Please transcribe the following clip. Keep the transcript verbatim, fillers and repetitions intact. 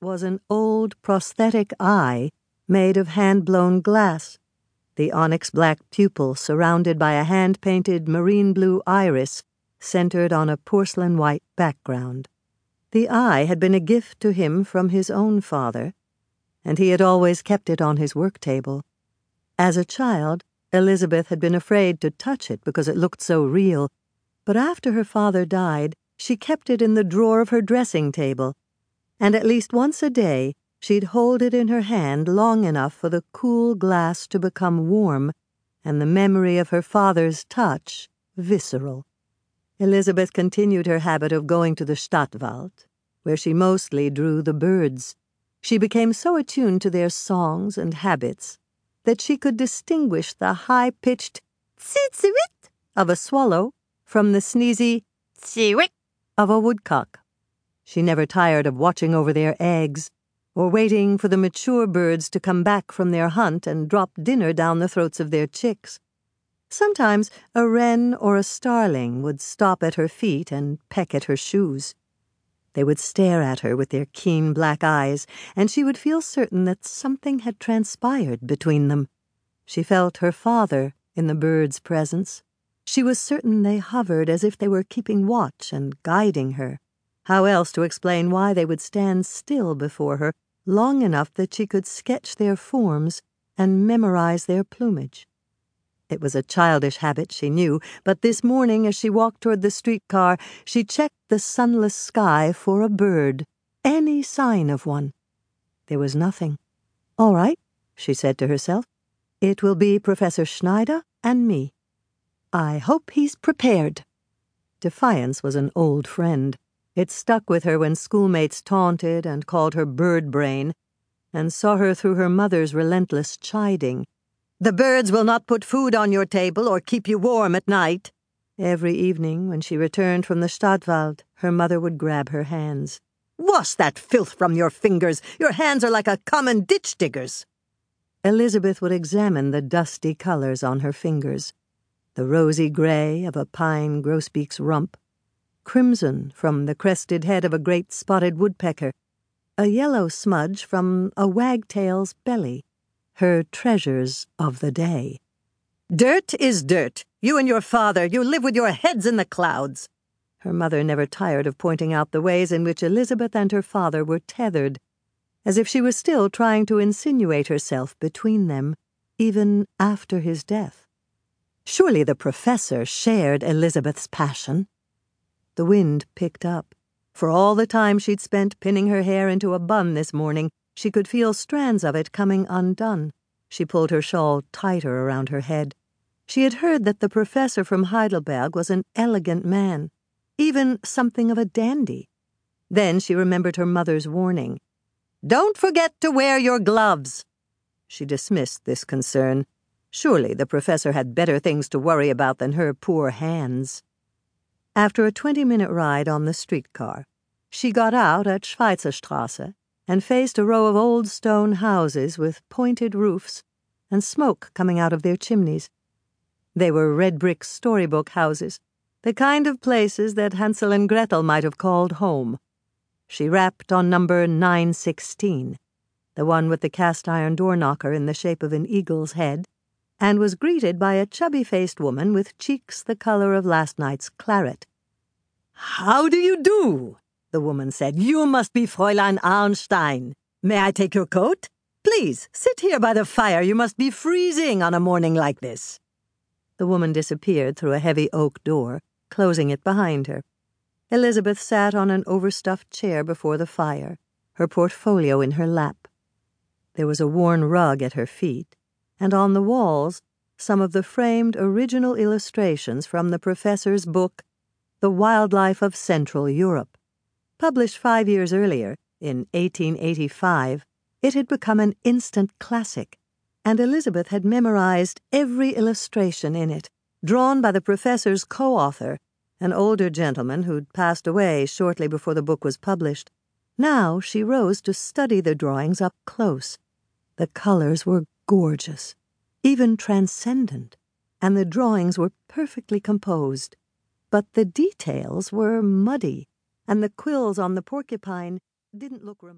was an old prosthetic eye made of hand-blown glass, the onyx-black pupil surrounded by a hand-painted marine-blue iris centered on a porcelain-white background. The eye had been a gift to him from his own father, and he had always kept it on his work table. As a child, Elizabeth had been afraid to touch it because it looked so real, but after her father died, she kept it in the drawer of her dressing table, and at least once a day she'd hold it in her hand long enough for the cool glass to become warm and the memory of her father's touch visceral. Elizabeth continued her habit of going to the Stadtwald, where she mostly drew the birds. She became so attuned to their songs and habits that she could distinguish the high-pitched tsi-tsi-wit of a swallow from the sneezy tsi-wit of a woodcock. She never tired of watching over their eggs or waiting for the mature birds to come back from their hunt and drop dinner down the throats of their chicks. Sometimes a wren or a starling would stop at her feet and peck at her shoes. They would stare at her with their keen black eyes, and she would feel certain that something had transpired between them. She felt her father in the birds' presence. She was certain they hovered as if they were keeping watch and guiding her. How else to explain why they would stand still before her long enough that she could sketch their forms and memorize their plumage? It was a childish habit, she knew, but this morning as she walked toward the streetcar, she checked the sunless sky for a bird, any sign of one. There was nothing. All right, she said to herself, it will be Professor Schneider and me. I hope he's prepared. Defiance was an old friend. It stuck with her when schoolmates taunted and called her bird brain, and saw her through her mother's relentless chiding. The birds will not put food on your table or keep you warm at night. Every evening, when she returned from the Stadtwald, her mother would grab her hands. Wash that filth from your fingers. Your hands are like a common ditch digger's. Elizabeth would examine the dusty colors on her fingers, the rosy gray of a pine grosbeak's rump, crimson from the crested head of a great spotted woodpecker, a yellow smudge from a wagtail's belly. Her treasures of the day. Dirt is dirt. You and your father, you live with your heads in the clouds. Her mother never tired of pointing out the ways in which Elizabeth and her father were tethered, as if she was still trying to insinuate herself between them, even after his death. Surely the professor shared Elizabeth's passion. The wind picked up. For all the time she'd spent pinning her hair into a bun this morning, she could feel strands of it coming undone. She pulled her shawl tighter around her head. She had heard that the professor from Heidelberg was an elegant man, even something of a dandy. Then she remembered her mother's warning. Don't forget to wear your gloves. She dismissed this concern. Surely the professor had better things to worry about than her poor hands. After a twenty-minute ride on the streetcar, she got out at Schweizerstrasse and faced a row of old stone houses with pointed roofs and smoke coming out of their chimneys. They were red-brick storybook houses, the kind of places that Hansel and Gretel might have called home. She rapped on number nine sixteen, the one with the cast-iron door knocker in the shape of an eagle's head, and was greeted by a chubby-faced woman with cheeks the color of last night's claret. "How do you do?" the woman said. You must be Fräulein Arnstein. May I take your coat? Please, sit here by the fire. You must be freezing on a morning like this. The woman disappeared through a heavy oak door, closing it behind her. Elizabeth sat on an overstuffed chair before the fire, her portfolio in her lap. There was a worn rug at her feet, and on the walls, some of the framed original illustrations from the professor's book, The Wildlife of Central Europe. Published five years earlier, in eighteen eighty-five, it had become an instant classic, and Elizabeth had memorized every illustration in it, drawn by the professor's co-author, an older gentleman who'd passed away shortly before the book was published. Now she rose to study the drawings up close. The colors were gorgeous, even transcendent, and the drawings were perfectly composed. But the details were muddy, and the quills on the porcupine didn't look remote.